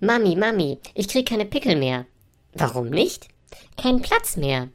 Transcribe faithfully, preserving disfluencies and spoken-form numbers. Mami, Mami, ich krieg keine Pickel mehr. Warum nicht? Kein Platz mehr.